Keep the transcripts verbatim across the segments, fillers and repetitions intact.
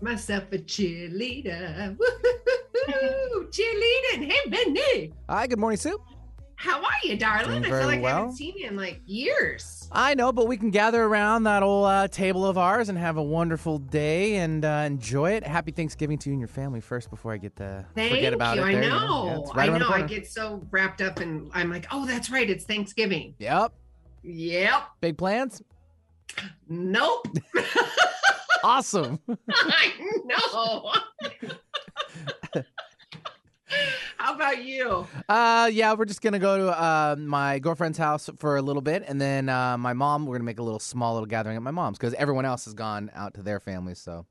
Myself a cheerleader. Woo-hoo-hoo-hoo. Cheerleading. Hey, Benny. Hi, good morning, Sue. How are you, darling? I feel like well. I haven't seen you in like years. I know, but we can gather around that old uh, table of ours and have a wonderful day and uh, enjoy it. Happy Thanksgiving to you and your family first before I get to Thank forget about you. it. Thank you. I know. Yeah, right I know. I get so wrapped up and I'm like, oh, that's right. It's Thanksgiving. Yep. Yep. Big plans? Nope. Awesome. I know. How about you? Uh, yeah, we're just going to go to uh, my girlfriend's house for a little bit. And then uh, my mom, we're going to make a little small little gathering at my mom's because everyone else has gone out to their families. So.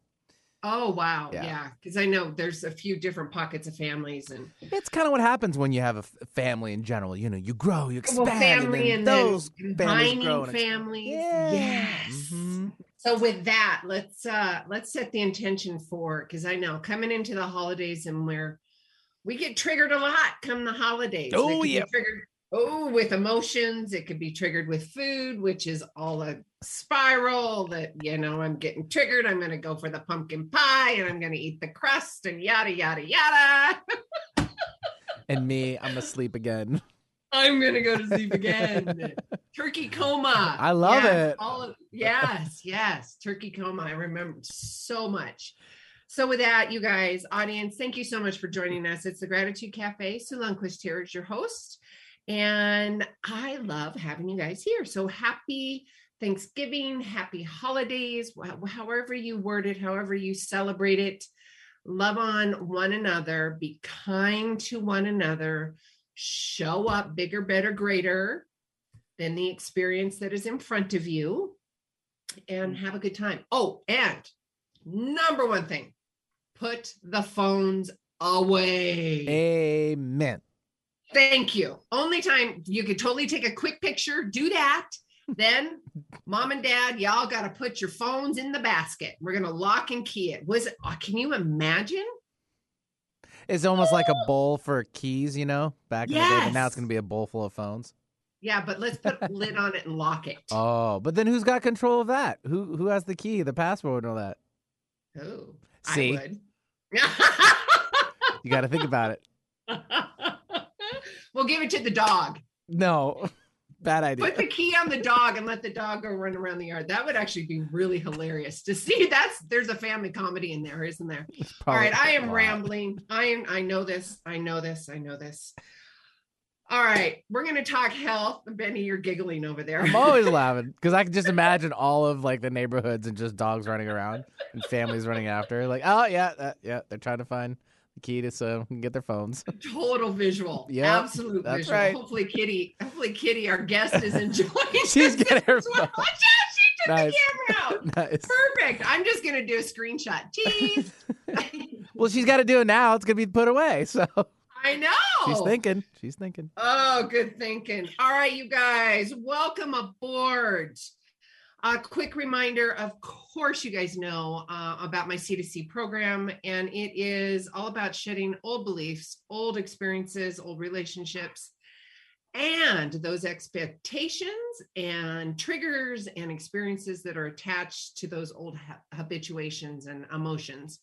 Oh, wow. Yeah. Because yeah. I know there's a few different pockets of families. And it's kind of what happens when you have a f- family in general. You know, you grow, you expand. Well, family and, then and those then combining families. families. Yeah. Yes. Mm-hmm. So with that, let's uh, let's set the intention for, because I know coming into the holidays and we're, we get triggered a lot come the holidays. Oh, yeah. Triggered, oh, with emotions. It could be triggered with food, which is all a spiral that, you know, I'm getting triggered. I'm going to go for the pumpkin pie and I'm going to eat the crust and yada, yada, yada. And me, I'm asleep again. I'm going to go to sleep again. Turkey coma. I love yes, it. All of, yes, yes. Turkey coma. I remember so much. So with that, you guys, audience, thank you so much for joining us. It's the Gratitude Cafe. Sue Lundquist here is your host. And I love having you guys here. So happy Thanksgiving, happy holidays, however you word it, however you celebrate it. Love on one another. Be kind to one another. Show up bigger, better, greater than the experience that is in front of you. And have a good time. Oh, and number one thing. Put the phones away. Amen. Thank you. Only time you could totally take a quick picture, do that. Then mom and dad, y'all got to put your phones in the basket. We're going to lock and key it. Was it, oh, can you imagine? It's almost like a bowl for keys, you know, back in yes. the day, but now it's going to be a bowl full of phones. Yeah, but let's put a lid on it and lock it. Oh, but then who's got control of that? Who who has the key, the password, and all that? Oh, see? I would. You got to think about it. We'll give it to the dog. No, bad idea. Put the key on the dog and let the dog go run around the yard. That would actually be really hilarious to see. That's there's a family comedy in there, isn't there? All right, I am rambling. I am. I know this. I know this. I know this. All right, we're going to talk health. Benny, you're giggling over there. I'm always laughing because I can just imagine all of like the neighborhoods and just dogs running around and families running after. Like, oh, yeah, that, yeah, they're trying to find the key to so can get their phones. Total visual. Yeah, absolute that's visual. Right. Hopefully, Kitty, hopefully, Kitty, our guest, is enjoying She's getting her phone. Watch out, she took nice. the camera out. Nice. Perfect. I'm just going to do a screenshot. Jeez. Well, she's got to do it now. It's going to be put away, so. I know. She's thinking. She's thinking. Oh, good thinking. All right, you guys, welcome aboard. A quick reminder, of course, you guys know uh, about my C two C program, and it is all about shedding old beliefs, old experiences, old relationships, and those expectations and triggers and experiences that are attached to those old ha- habituations and emotions.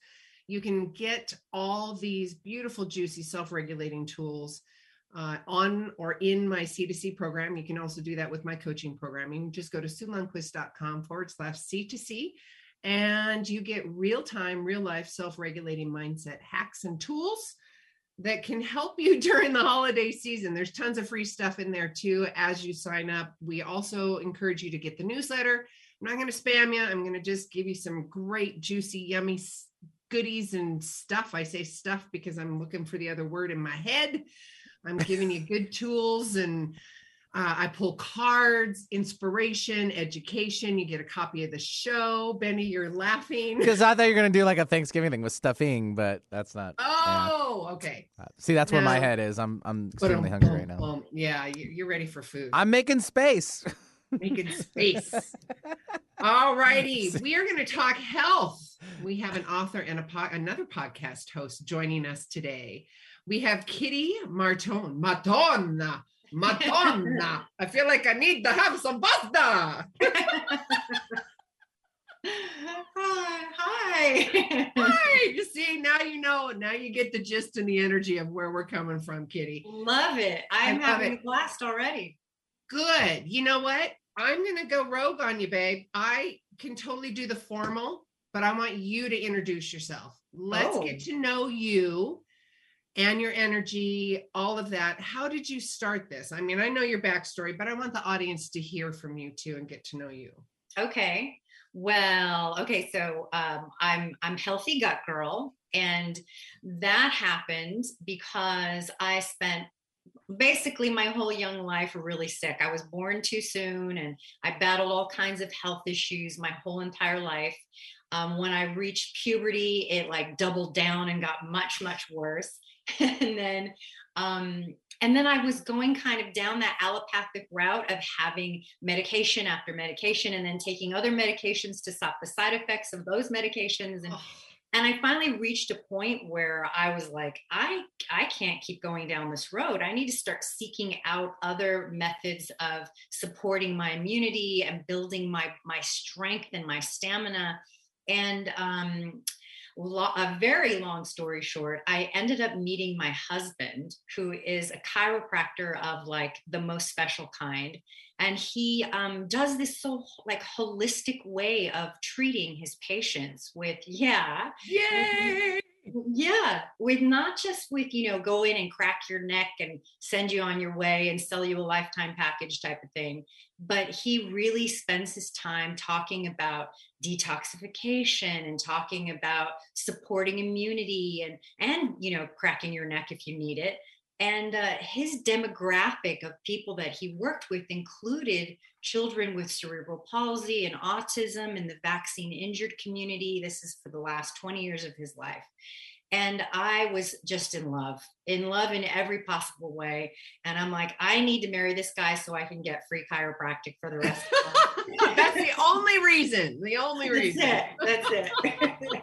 You can get all these beautiful, juicy self-regulating tools uh, on or in my C two C program. You can also do that with my coaching program. You can just go to SueLundquist.com forward slash C2C, and you get real-time, real-life self-regulating mindset hacks and tools that can help you during the holiday season. There's tons of free stuff in there, too, as you sign up. We also encourage you to get the newsletter. I'm not going to spam you. I'm going to just give you some great, juicy, yummy stuff. Goodies and stuff. I say stuff because I'm looking for the other word in my head. I'm giving you good tools and Uh, I pull cards, inspiration, education. You get a copy of the show. Benny, you're laughing. Because I thought you were going to do like a Thanksgiving thing with stuffing, but that's not. Oh, yeah. Okay. See, that's no. where my head is. I'm I'm extremely hungry right now. Yeah, you're ready for food. I'm making space. Making space. All righty. We are going to talk health. We have an author and a po- another podcast host joining us today. We have Kitty Martone. Madonna. Madonna. I feel like I need to have some pasta. Hi. Hi. You see, now you know, now you get the gist and the energy of where we're coming from, Kitty. Love it. I'm having it. A blast already. Good. You know what? I'm going to go rogue on you, babe. I can totally do the formal, but I want you to introduce yourself. Let's oh. get to know you. And your energy, all of that. How did you start this? I mean, I know your backstory, but I want the audience to hear from you too and get to know you. Okay. Well, okay. So um, I'm I'm Healthy Gut Girl, and that happened because I spent basically my whole young life really sick. I was born too soon, and I battled all kinds of health issues my whole entire life. Um, when I reached puberty, it like doubled down and got much, much worse. And then, um, and then I was going kind of down that allopathic route of having medication after medication, and then taking other medications to stop the side effects of those medications. And, oh. and I finally reached a point where I was like, I, I can't keep going down this road. I need to start seeking out other methods of supporting my immunity and building my, my strength and my stamina. And, um, a very long story short, I ended up meeting my husband, who is a chiropractor of like the most special kind. And he um, does this so like holistic way of treating his patients with, yeah. Yay! With, yeah. With not just with, you know, go in and crack your neck and send you on your way and sell you a lifetime package type of thing. But he really spends his time talking about detoxification and talking about supporting immunity and, and, you know, cracking your neck if you need it. And uh, his demographic of people that he worked with included children with cerebral palsy and autism and the vaccine injured community. This is for the last twenty years of his life. And I was just in love, in love in every possible way. And I'm like, I need to marry this guy so I can get free chiropractic for the rest of my life. That's the only reason, the only reason. That's it. That's it.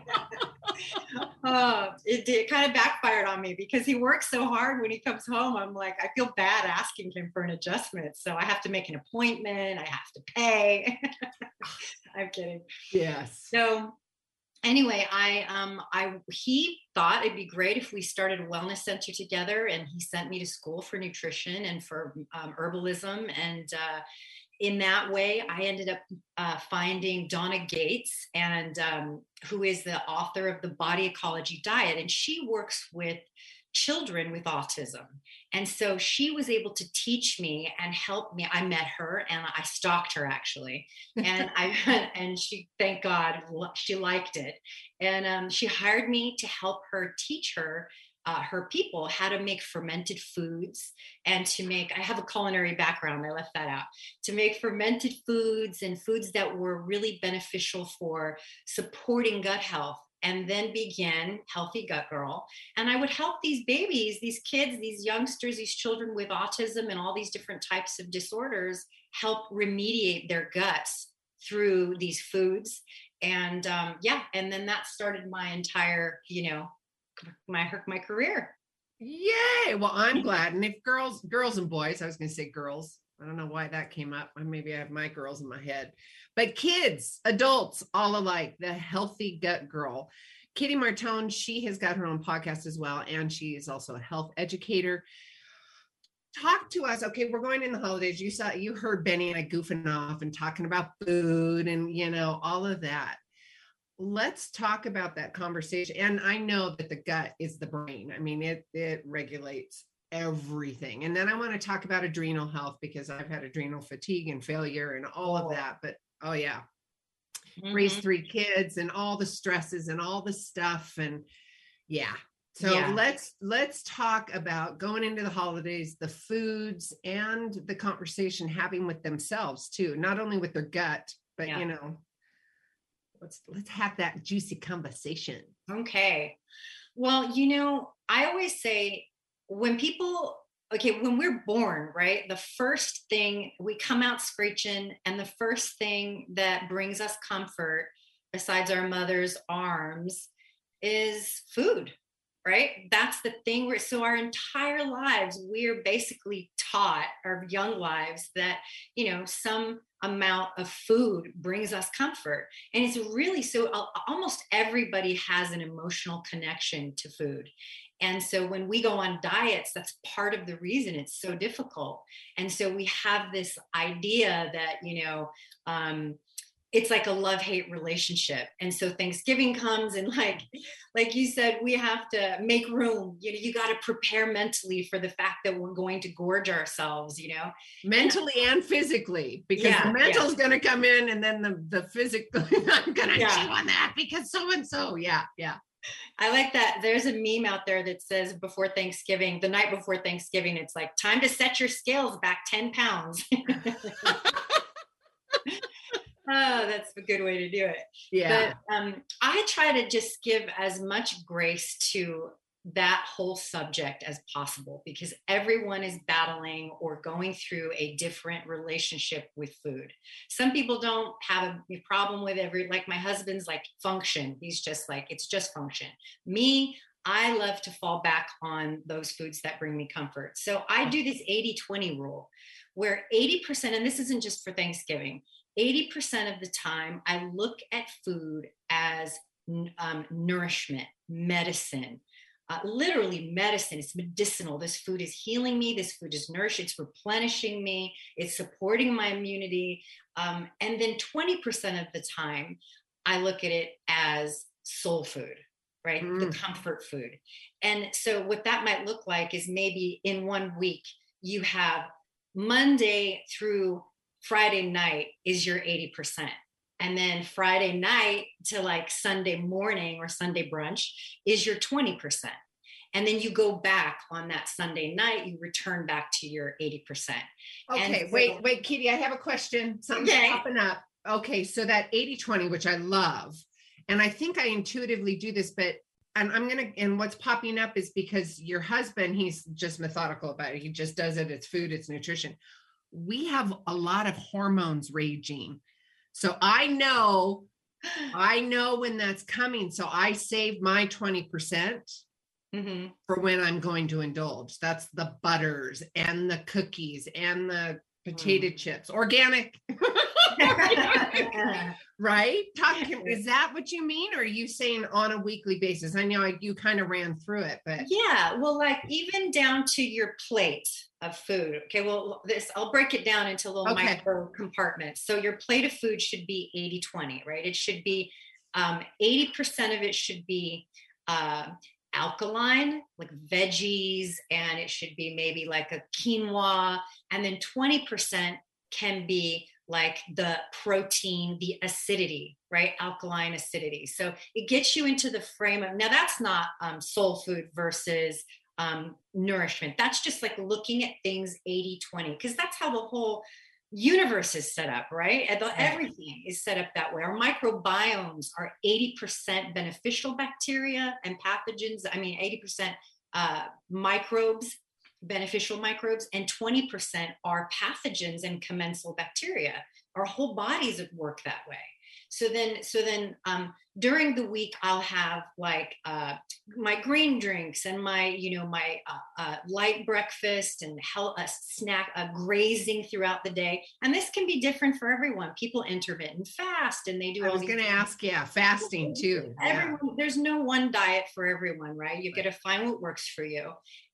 uh, it, it kind of backfired on me because he works so hard. When he comes home, I'm like, I feel bad asking him for an adjustment. So I have to make an appointment. I have to pay. I'm kidding. Yes. So anyway, I um I he thought it'd be great if we started a wellness center together, and he sent me to school for nutrition and for um, herbalism, and uh, in that way, I ended up uh, finding Donna Gates, and um, who is the author of the Body Ecology Diet, and she works with children with autism. And so she was able to teach me and help me. I met her and I stalked her actually. And I, and she, thank God, she liked it. And um, she hired me to help her teach her, uh, her people how to make fermented foods and to make, I have a culinary background. I left that out, to make fermented foods and foods that were really beneficial for supporting gut health. And then began Healthy Gut Girl. And I would help these babies, these kids, these youngsters, these children with autism and all these different types of disorders help remediate their guts through these foods. And um, yeah, and then that started my entire, you know, my my career. Yay. Well, I'm glad. And if girls, girls and boys, I was going to say girls. I don't know why that came up. Maybe I have my girls in my head, but kids, adults, all alike, the Healthy Gut Girl. Kitty Martone, she has got her own podcast as well. And she is also a health educator. Talk to us. Okay. We're going in the holidays. You saw, you heard Benny and I goofing off and talking about food and, you know, all of that. Let's talk about that conversation. And I know that the gut is the brain. I mean, it, it regulates everything. And then I want to talk about adrenal health because I've had adrenal fatigue and failure and all of that. But oh yeah, mm-hmm. Raised three kids and all the stresses and all the stuff. And yeah, So yeah. let's let's talk about going into the holidays, the foods and the conversation having with themselves too, not only with their gut, but yeah. you know, let's let's have that juicy conversation. Okay. Well, you know, I always say when people okay, when we're born, right, the first thing we come out screeching, and the first thing that brings us comfort, besides our mother's arms, is food, right? That's the thing. We're, so our entire lives, we're basically taught, our young lives, that, you know, some amount of food brings us comfort. And it's really, so almost everybody has an emotional connection to food. And so when we go on diets, that's part of the reason it's so difficult. And so we have this idea that, you know, um, it's like a love-hate relationship. And so Thanksgiving comes and like, like you said, we have to make room, you know, you got to prepare mentally for the fact that we're going to gorge ourselves, you know, mentally and physically, because yeah, the mental's yeah. going to come in, and then the, the physical, I'm going to yeah. chew on that because so-and-so. Yeah. Yeah. I like that. There's a meme out there that says before Thanksgiving, the night before Thanksgiving, it's like time to set your scales back ten pounds. Oh, that's a good way to do it. Yeah. But um, I try to just give as much grace to that whole subject as possible, because everyone is battling or going through a different relationship with food. Some people don't have a problem with every, like my husband's like function. He's just like, it's just function. Me, I love to fall back on those foods that bring me comfort. So I do this eighty twenty rule where eighty percent, and this isn't just for Thanksgiving, eighty percent of the time I look at food as um, nourishment, medicine, uh, literally medicine. It's medicinal. This food is healing me. This food is nourishing. It's replenishing me. It's supporting my immunity. Um, and then twenty percent of the time I look at it as soul food, right? Mm. The comfort food. And so what that might look like is maybe in one week you have Monday through Friday night is your eighty percent. And then Friday night to like Sunday morning or Sunday brunch is your twenty percent. And then you go back on that Sunday night, you return back to your eighty percent. Okay, and so, wait, wait, Kitty, I have a question. Something's okay. popping up. Okay, so that eighty twenty, which I love, and I think I intuitively do this, but and I'm going to, and what's popping up is because your husband, he's just methodical about it. He just does it. It's food, it's nutrition. We have a lot of hormones raging. So I know, I know when that's coming. So I save my twenty percent mm-hmm. for when I'm going to indulge. That's the butters and the cookies and the potato mm. chips, organic, right? Talk, is that what you mean? Or are you saying on a weekly basis? I know I, you kind of ran through it, but. Yeah. Well, like even down to your plate of food. Okay. Well, this, I'll break it down into little okay. micro compartments. So your plate of food should be eighty twenty, right? It should be, um, eighty percent of it should be, uh, alkaline, like veggies, and it should be maybe like a quinoa. And then twenty percent can be like the protein, the acidity, right? Alkaline acidity. So it gets you into the frame of, now that's not um, soul food versus um, nourishment. That's just like looking at things eighty twenty, because that's how the whole universe is set up, right? Everything is set up that way. Our microbiomes are eighty percent beneficial bacteria and pathogens. I mean, eighty percent uh, microbes, beneficial microbes, and twenty percent are pathogens and commensal bacteria. Our whole bodies work that way. So then, so then um, during the week, I'll have like uh, my green drinks and my, you know, my uh, uh, light breakfast and hell, a snack, a grazing throughout the day. And this can be different for everyone. People intermittent fast and they do. I was going to ask, yeah, fasting too. Everyone, yeah. There's no one diet for everyone, right? You've right. got to find what works for you.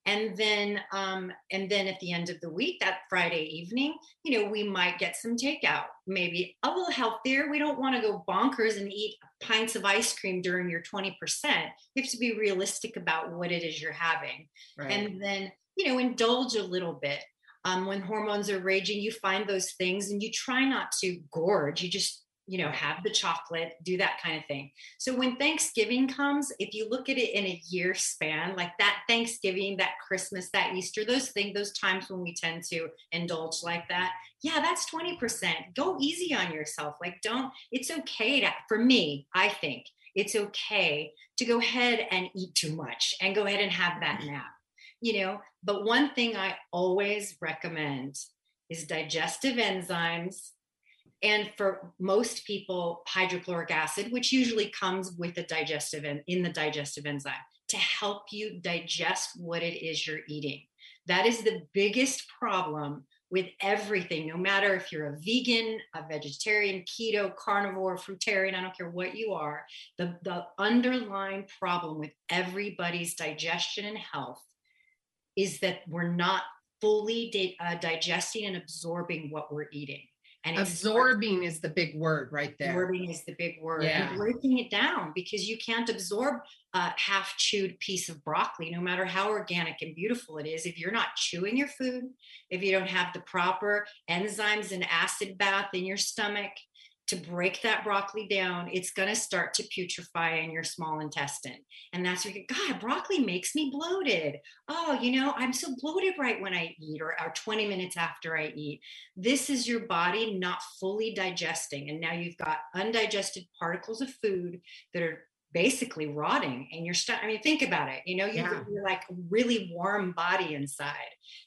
And then, um, and then at the end of the week, that Friday evening, you know, we might get some takeout, maybe a little healthier. We don't want to go bonkers and eat pints of ice cream during your twenty percent. You have to be realistic about what it is you're having. Right. And then, you know, indulge a little bit. Um, when hormones are raging, you find those things and you try not to gorge. You just you know, have the chocolate, do that kind of thing. So when Thanksgiving comes, if you look at it in a year span, like that Thanksgiving, that Christmas, that Easter, those things, those times when we tend to indulge like that, yeah, that's twenty percent. Go easy on yourself. Like, don't, it's okay to, for me, I think it's okay to go ahead and eat too much and go ahead and have that nap, you know, but one thing I always recommend is digestive enzymes. And for most people, hydrochloric acid, which usually comes with a digestive and in the digestive enzyme to help you digest what it is you're eating. That is the biggest problem with everything, no matter if you're a vegan, a vegetarian, keto, carnivore, fruitarian, I don't care what you are, the, the underlying problem with everybody's digestion and health is that we're not fully di- uh, digesting and absorbing what we're eating. And absorbing is the big word right there. Absorbing is the big word. Yeah. And breaking it down, because you can't absorb a half chewed piece of broccoli, no matter how organic and beautiful it is. If you're not chewing your food, if you don't have the proper enzymes and acid bath in your stomach to break that broccoli down, it's going to start to putrefy in your small intestine. And that's where you go, God, broccoli makes me bloated. Oh, you know, I'm so bloated right when I eat or, or twenty minutes after I eat. This is your body not fully digesting. And now you've got undigested particles of food that are basically rotting and you're stuck. I mean, think about it. You know, you're, yeah. you're like a really warm body inside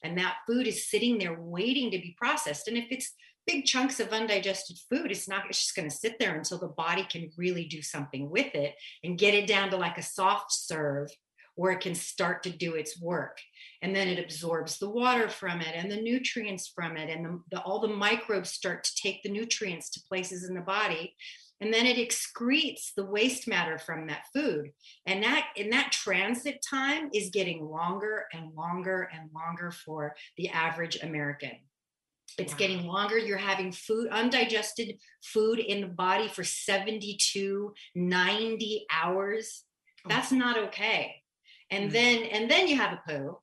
and that food is sitting there waiting to be processed. And if it's big chunks of undigested food, it's not, it's just going to sit there until the body can really do something with it and get it down to like a soft serve where it can start to do its work. And then it absorbs the water from it and the nutrients from it. And the, the, all the microbes start to take the nutrients to places in the body. And then it excretes the waste matter from that food. And that in that transit time is getting longer and longer and longer for the average American. It's wow. getting longer. You're having food, undigested food in the body for seventy-two, ninety hours. That's oh. not okay. And mm. then, and then you have a poo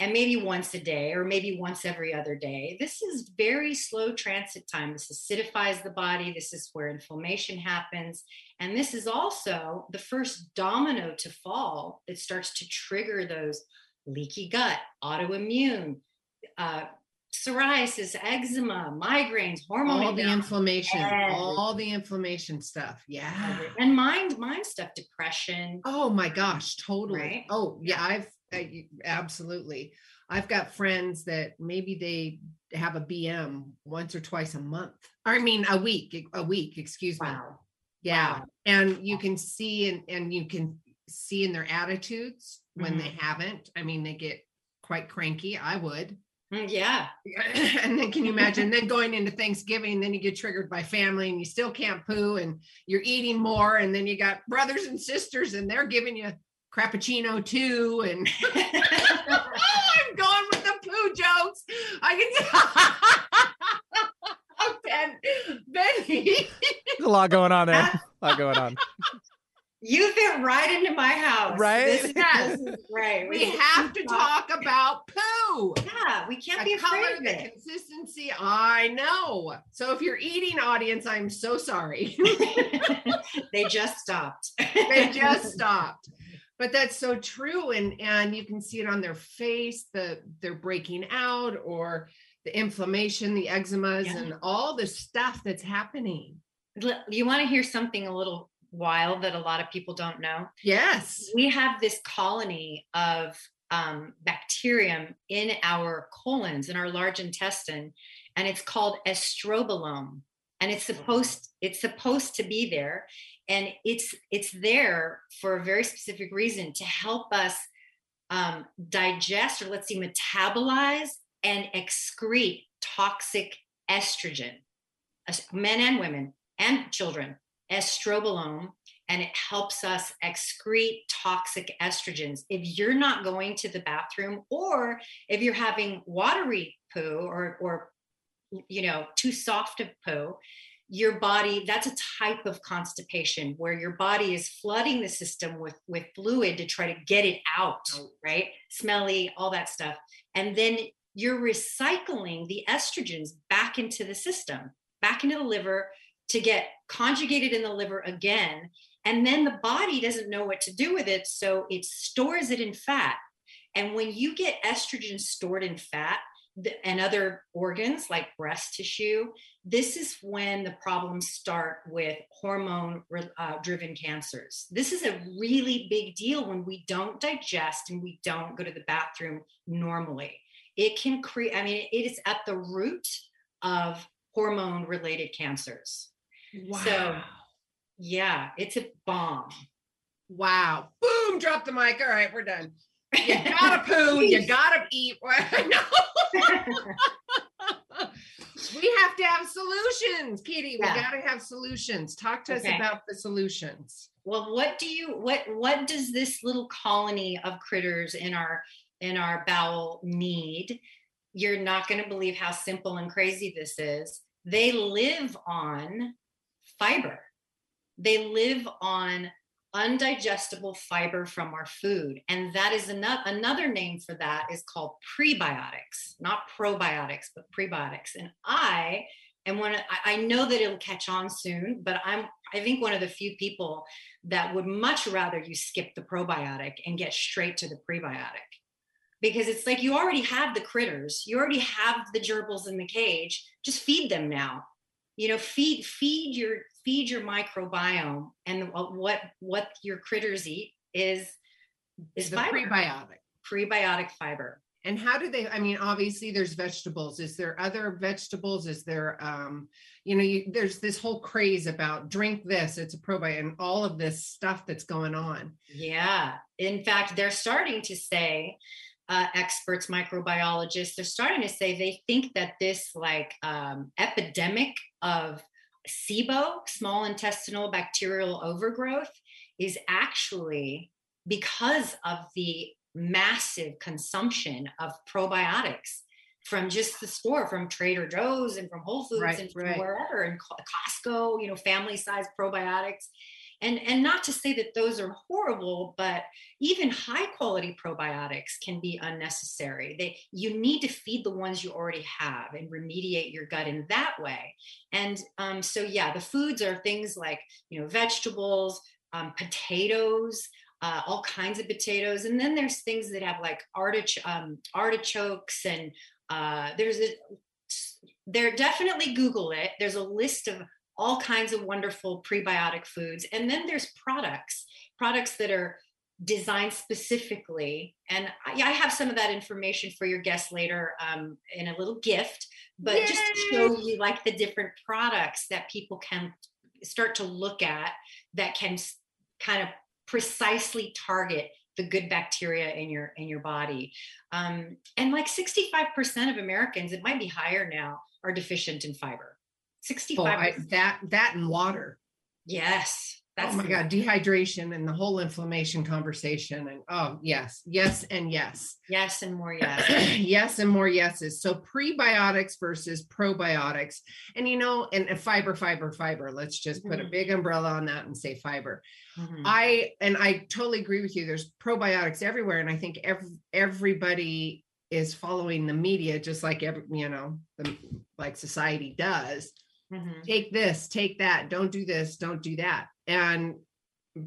and maybe once a day or maybe once every other day. This is very slow transit time. This acidifies the body. This is where inflammation happens. And this is also the first domino to fall that starts to trigger those leaky gut, autoimmune, uh, psoriasis, eczema, migraines, hormone, all the inflammation, and all the inflammation stuff. Yeah. And mind, mind stuff, depression. Oh my gosh. Totally. Right? Oh yeah. I've I, absolutely. I've got friends that maybe they have a B M once or twice a month. I mean, a week, a week, excuse wow. me. Yeah. Wow. And you can see, and, and you can see in their attitudes when mm-hmm. they haven't, I mean, they get quite cranky. I would. Yeah. And then can you imagine then going into Thanksgiving, then you get triggered by family and you still can't poo and you're eating more. And then you got brothers and sisters and they're giving you Crappuccino too. And oh, I'm going with the poo jokes. I can Ben, Benny. There's a lot going on there. A lot going on. You fit right into my house. Right? This is, yes. this is right. We, we have to talk about poo. Yeah, we can't the be afraid color, of it. The consistency, I know. So if you're eating, audience, I'm so sorry. They just stopped. They just stopped. But that's so true. And, and you can see it on their face, the they're breaking out or the inflammation, the eczemas, yeah. and all the stuff that's happening. You want to hear something a little wild that a lot of people don't know? Yes. We have this colony of um, bacterium in our colons, in our large intestine, and it's called estrobolone. And it's supposed, it's supposed to be there. And it's, it's there for a very specific reason to help us um, digest, or let's see, metabolize and excrete toxic estrogen, men and women and children. Estrobolone, and it helps us excrete toxic estrogens. If you're not going to the bathroom, or if you're having watery poo or, or you know, too soft of poo, your body, that's a type of constipation where your body is flooding the system with, with fluid to try to get it out, right? Smelly, all that stuff. And then you're recycling the estrogens back into the system, back into the liver, to get conjugated in the liver again. And then the body doesn't know what to do with it, so it stores it in fat. And when you get estrogen stored in fat and other organs like breast tissue, this is when the problems start with hormone-driven cancers. This is a really big deal when we don't digest and we don't go to the bathroom normally. It can create, I mean, it is at the root of hormone-related cancers. Wow. So, yeah, it's a bomb. Wow. Boom, drop the mic. All right, we're done. You gotta poo, you gotta eat. No. We have to have solutions, Kitty. Yeah. We gotta have solutions. Talk to okay. us about the solutions. Well, what do you what what does this little colony of critters in our in our bowel need? You're not gonna believe how simple and crazy this is. They live on fiber. They live on undigestible fiber from our food. And that is another, another name for that is called prebiotics, not probiotics, but prebiotics. And I am one of, I know that it'll catch on soon, but I'm, I think one of the few people that would much rather you skip the probiotic and get straight to the prebiotic, because it's like, you already have the critters, you already have the gerbils in the cage, just feed them now. You know, feed, feed your, feed your microbiome, and what, what your critters eat is, is the fiber. prebiotic, prebiotic fiber. And how do they, I mean, obviously there's vegetables. Is there other vegetables? Is there, um, you know, you, there's this whole craze about drink this, it's a probiotic, and all of this stuff that's going on. Yeah. In fact, they're starting to say, Uh, experts, microbiologists, they're starting to say they think that this like um, epidemic of S I B O, small intestinal bacterial overgrowth, is actually because of the massive consumption of probiotics from just the store, from Trader Joe's and from Whole Foods right, and from right. wherever, and Costco, you know, family-sized probiotics. And, and not to say that those are horrible, but even high quality probiotics can be unnecessary. They, you need to feed the ones you already have and remediate your gut in that way. And um, so, yeah, the foods are things like, you know, vegetables, um, potatoes, uh, all kinds of potatoes. And then there's things that have like artich- um, artichokes and uh, there's a, they're definitely Google it. There's a list of all kinds of wonderful prebiotic foods. And then there's products, products that are designed specifically. And I, I have some of that information for your guests later um, in a little gift, but Yay! Just to show you like the different products that people can start to look at that can kind of precisely target the good bacteria in your, in your body. Um, and like sixty-five percent of Americans, it might be higher now, are deficient in fiber. sixty-five. Oh, I, that, that and water. Yes. That's oh my God. Dehydration and the whole inflammation conversation. And oh yes, yes. And yes, yes. And more yes. Yes. And more yeses. So prebiotics versus probiotics, and, you know, and, and fiber, fiber, fiber, let's just put mm-hmm. a big umbrella on that and say fiber. Mm-hmm. I, and I totally agree with you. There's probiotics everywhere. And I think every, everybody is following the media, just like every, you know, the, like society does. Mm-hmm. Take this, take that, don't do this, don't do that. And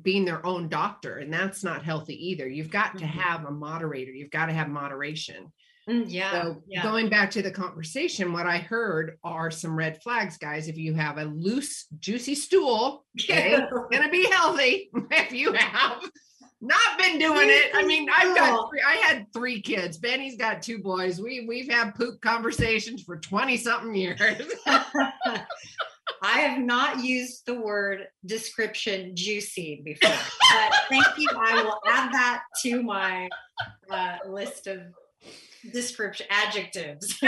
being their own doctor. And that's not healthy either. You've got mm-hmm. to have a moderator. You've got to have moderation. Mm, yeah. So yeah. Going back to the conversation, what I heard are some red flags, guys. If you have a loose, juicy stool, okay, it's going to be healthy. If you have not been doing it. I mean, I've got, three, I had three kids. Benny's got two boys. We we've had poop conversations for twenty something years. I have not used the word description juicy before, but thank you. I will add that to my uh, list of description adjectives.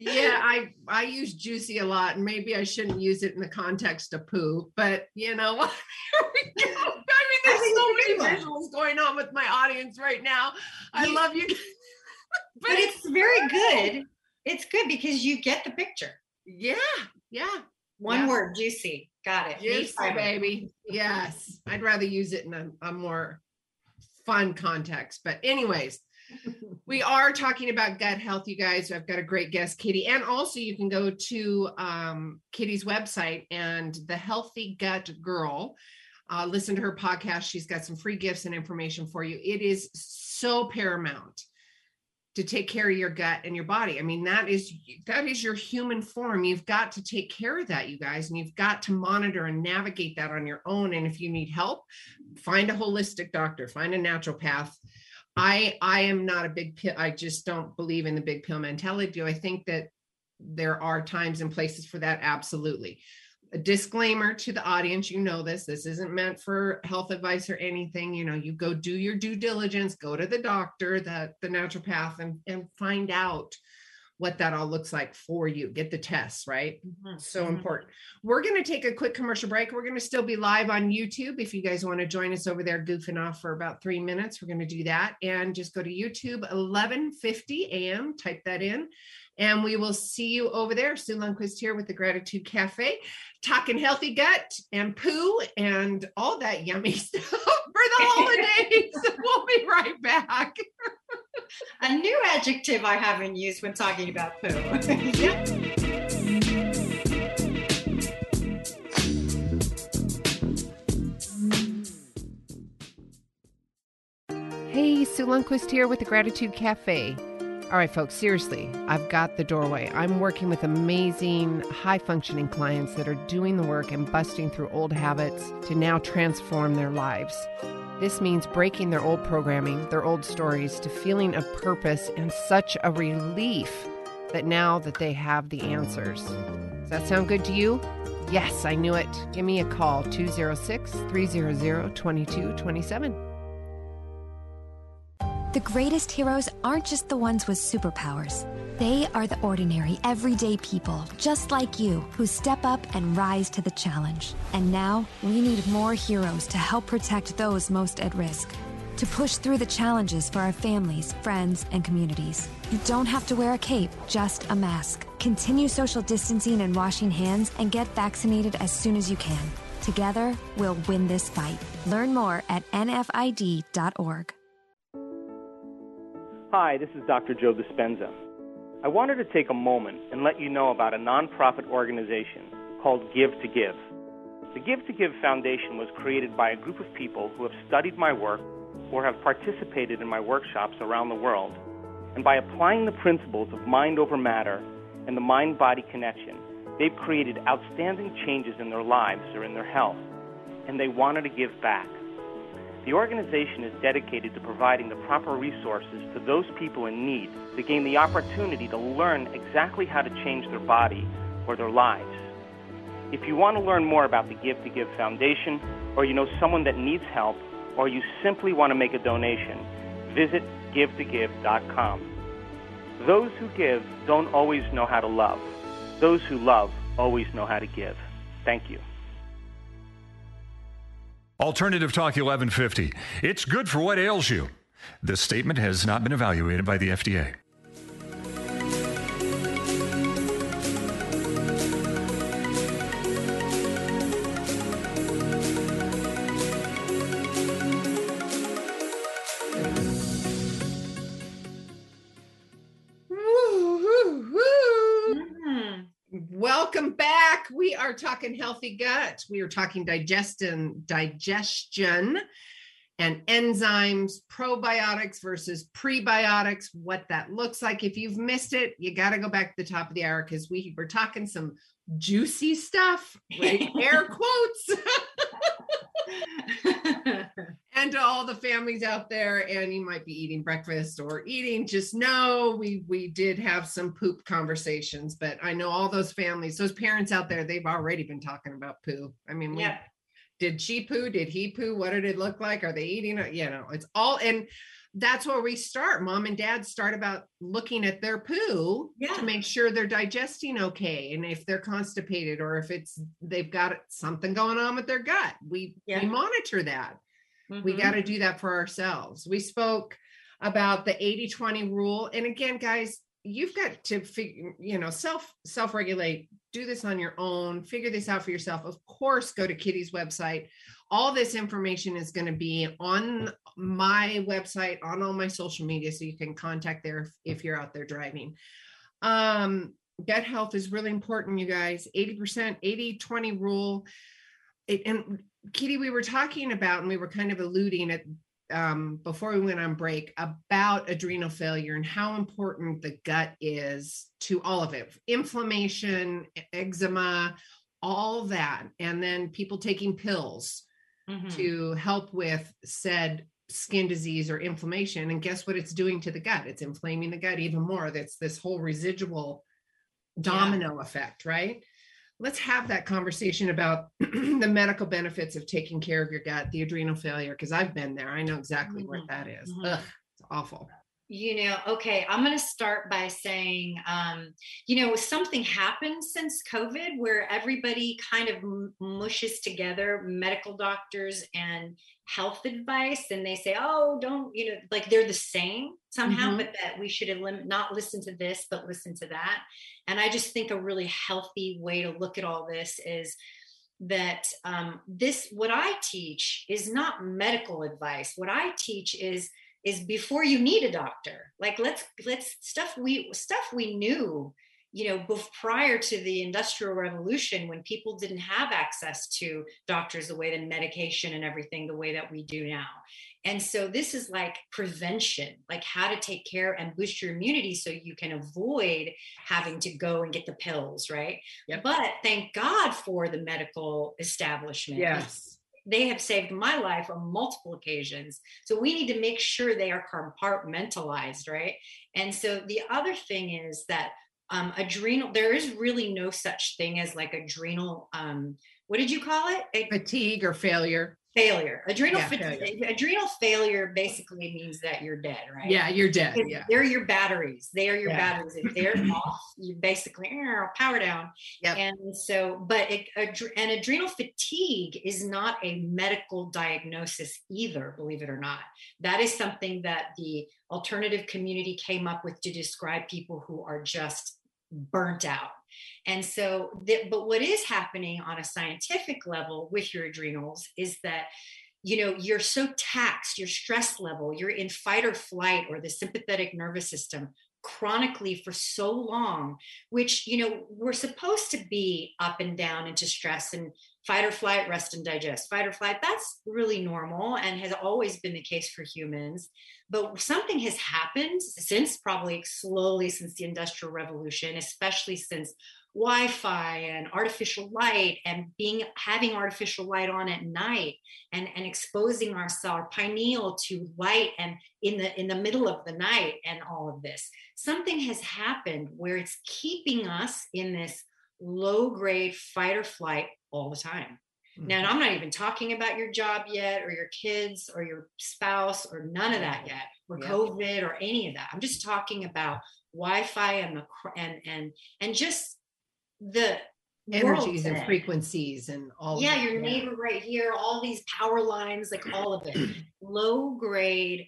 Yeah, I, I use juicy a lot, and maybe I shouldn't use it in the context of poo, but you know what? I mean, there's I so many visuals going on with my audience right now. I you, love you. but, but it's, it's very good. It's good because you get the picture. Yeah. Yeah. One yeah. word, juicy. Got it. Juicy, baby. Yes. I'd rather use it in a, a more fun context, but anyways. We are talking about gut health, you guys. I've got a great guest, Kitty. And also you can go to um, Kitty's website and the Healthy Gut Girl. Uh, listen to her podcast. She's got some free gifts and information for you. It is so paramount to take care of your gut and your body. I mean, that is, that is your human form. You've got to take care of that, you guys, and you've got to monitor and navigate that on your own. And if you need help, find a holistic doctor, find a naturopath. I, I am not a big pill. I just don't believe in the big pill mentality. Do I think that there are times and places for that? Absolutely. A disclaimer to the audience, you know, this, this isn't meant for health advice or anything. You know, you go do your due diligence, go to the doctor, the, the naturopath, and, and find out what that all looks like for you. Get the tests, right? Mm-hmm. So mm-hmm. important. We're going to take a quick commercial break. We're going to still be live on YouTube. If you guys want to join us over there, goofing off for about three minutes, we're going to do that. And just go to YouTube, eleven fifty a.m. Type that in. And we will see you over there. Sue Lundquist here with the Gratitude Cafe, talking healthy gut and poo and all that yummy stuff for the holidays. We'll be right back. A new adjective I haven't used when talking about poo. Yep. Hey, Sue Lundquist here with the Gratitude Cafe. All right, folks, seriously, I've got the doorway. I'm working with amazing, high-functioning clients that are doing the work and busting through old habits to now transform their lives. This means breaking their old programming, their old stories, to feeling a purpose and such a relief that now that they have the answers. Does that sound good to you? Yes, I knew it. Give me a call, two oh six, three hundred, twenty-two twenty-seven. The greatest heroes aren't just the ones with superpowers. They are the ordinary, everyday people, just like you, who step up and rise to the challenge. And now, we need more heroes to help protect those most at risk, to push through the challenges for our families, friends, and communities. You don't have to wear a cape, just a mask. Continue social distancing and washing hands, and get vaccinated as soon as you can. Together, we'll win this fight. Learn more at N F I D dot org. Hi, this is Doctor Joe Dispenza. I wanted to take a moment and let you know about a nonprofit organization called Give to Give. The Give to Give Foundation was created by a group of people who have studied my work or have participated in my workshops around the world. And by applying the principles of mind over matter and the mind-body connection, they've created outstanding changes in their lives or in their health, and they wanted to give back. The organization is dedicated to providing the proper resources to those people in need to gain the opportunity to learn exactly how to change their body or their lives. If you want to learn more about the Give to Give Foundation, or you know someone that needs help, or you simply want to make a donation, visit give to give dot com. Those who give don't always know how to love. Those who love always know how to give. Thank you. Alternative Talk eleven fifty. It's good for what ails you. This statement has not been evaluated by the F D A. We are talking healthy gut. We are talking digestion, digestion and enzymes, probiotics versus prebiotics, what that looks like. If you've missed it, you got to go back to the top of the hour because we were talking some juicy stuff, like air quotes. And to all the families out there, and you might be eating breakfast or eating, just know we we did have some poop conversations, but I know all those families, those parents out there, they've already been talking about poo. I mean, we, yeah. Did she poo? Did he poo? What did it look like? Are they eating it? You know, it's all, and that's where we start. Mom and dad start about looking at their poo yeah. to make sure they're digesting okay. And if they're constipated or if it's, they've got something going on with their gut, we, yeah. we monitor that. Mm-hmm. We got to do that for ourselves. We spoke about the eighty twenty rule. And again, guys, you've got to figure, you know, self, self-regulate do this on your own, figure this out for yourself. Of course, go to Kitty's website. All this information is going to be on my website, on all my social media, so you can contact there if, if you're out there driving. Um, gut health is really important, you guys. eighty percent, eighty twenty rule. It, and Kitty, we were talking about, and we were kind of alluding at um, before we went on break, about adrenal failure and how important the gut is to all of it. Inflammation, eczema, all that. And then people taking pills mm-hmm. to help with said skin disease or inflammation. And guess what it's doing to the gut? It's inflaming the gut even more. That's this whole residual domino yeah. effect, right? Let's have that conversation about the medical benefits of taking care of your gut, the adrenal failure, because I've been there. I know exactly mm-hmm. what that is. Mm-hmm. Ugh, it's awful. You know, okay, I'm going to start by saying, um, you know, something happened since COVID where everybody kind of mushes together medical doctors and health advice, and they say, oh, don't, you know, like they're the same somehow, mm-hmm. but that we should elim- not listen to this, but listen to that. And I just think a really healthy way to look at all this is that um, this, what I teach is not medical advice. What I teach is, is before you need a doctor, like let's, let's stuff we, stuff we knew, you know, both prior to the Industrial Revolution, when people didn't have access to doctors the way that medication and everything, the way that we do now. And so this is like prevention, like how to take care and boost your immunity so you can avoid having to go and get the pills, right? Yep. But thank God for the medical establishment. Yes. They have saved my life on multiple occasions. So we need to make sure they are compartmentalized, right? And so the other thing is that um, adrenal, there is really no such thing as like adrenal, um, what did you call it? A- fatigue or failure. Failure. Adrenal yeah, failure. Failure. Adrenal failure basically means that you're dead, right? Yeah, you're dead. Yeah. They're your batteries. They are your yeah. batteries. If they're off, you basically power down. Yep. And so, but it, and adrenal fatigue is not a medical diagnosis either, believe it or not. That is something that the alternative community came up with to describe people who are just burnt out. And so, th- but what is happening on a scientific level with your adrenals is that, you know, you're so taxed, your stress level, you're in fight or flight or the sympathetic nervous system chronically for so long, which, you know, we're supposed to be up and down into stress and fight or flight, rest and digest, fight or flight. That's really normal and has always been the case for humans. But something has happened since probably slowly since the Industrial Revolution, especially since Wi-Fi and artificial light and being having artificial light on at night and, and exposing ourselves pineal to light and in the in the middle of the night and all of this. Something has happened where it's keeping us in this low-grade fight or flight all the time. Mm-hmm. Now, and I'm not even talking about your job yet or your kids or your spouse or none of that yet or yeah. COVID or any of that. I'm just talking about Wi-Fi and the and and and just the energies and frequencies and all yeah, of your neighbor right here, all these power lines, like all of it, low grade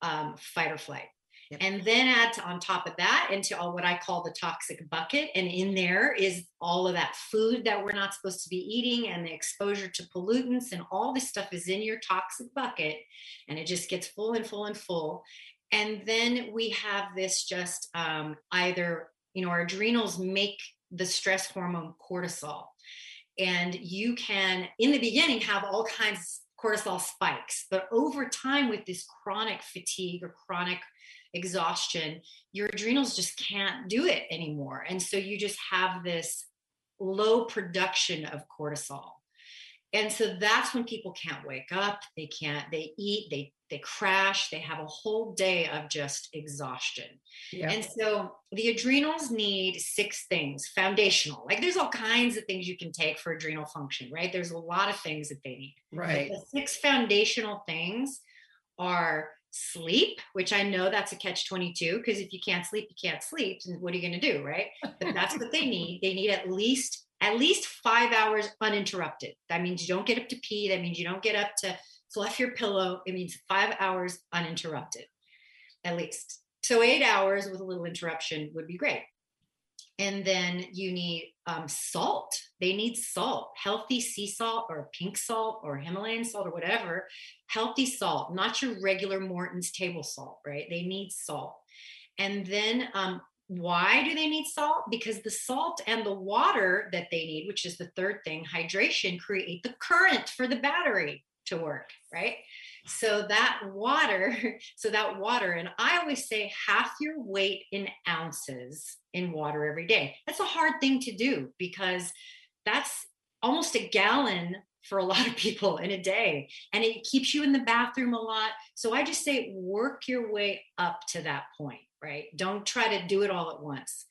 um, fight or flight. Yep. And then add to, on top of that into all what I call the toxic bucket. And in there is all of that food that we're not supposed to be eating and the exposure to pollutants and all this stuff is in your toxic bucket. And it just gets full and full and full. And then we have this just um, either, you know, our adrenals make the stress hormone cortisol. And you can, in the beginning, have all kinds of cortisol spikes, but over time with this chronic fatigue or chronic exhaustion, your adrenals just can't do it anymore. And so you just have this low production of cortisol. And so that's when people can't wake up, they can't, they eat, they they crash, they have a whole day of just exhaustion. Yeah. And so the adrenals need six things, foundational. Like there's all kinds of things you can take for adrenal function, right? There's a lot of things that they need. Right. But the six foundational things are sleep, which I know that's a catch twenty-two, because if you can't sleep, you can't sleep. And what are you going to do, right? But that's what they need. They need at least at least five hours uninterrupted. That means you don't get up to pee. That means you don't get up to fluff your pillow. It means five hours uninterrupted, at least. So eight hours with a little interruption would be great. And then you need um, salt. They need salt, healthy sea salt or pink salt or Himalayan salt or whatever, healthy salt, not your regular Morton's table salt, right? They need salt. And then um, why do they need salt? Because the salt and the water that they need, which is the third thing, hydration, create the current for the battery to work, right? So that water, so that water, and I always say half your weight in ounces in water every day. That's a hard thing to do because that's almost a gallon for a lot of people in a day, and it keeps you in the bathroom a lot. So I just say work your way up to that point, right? Don't try to do it all at once.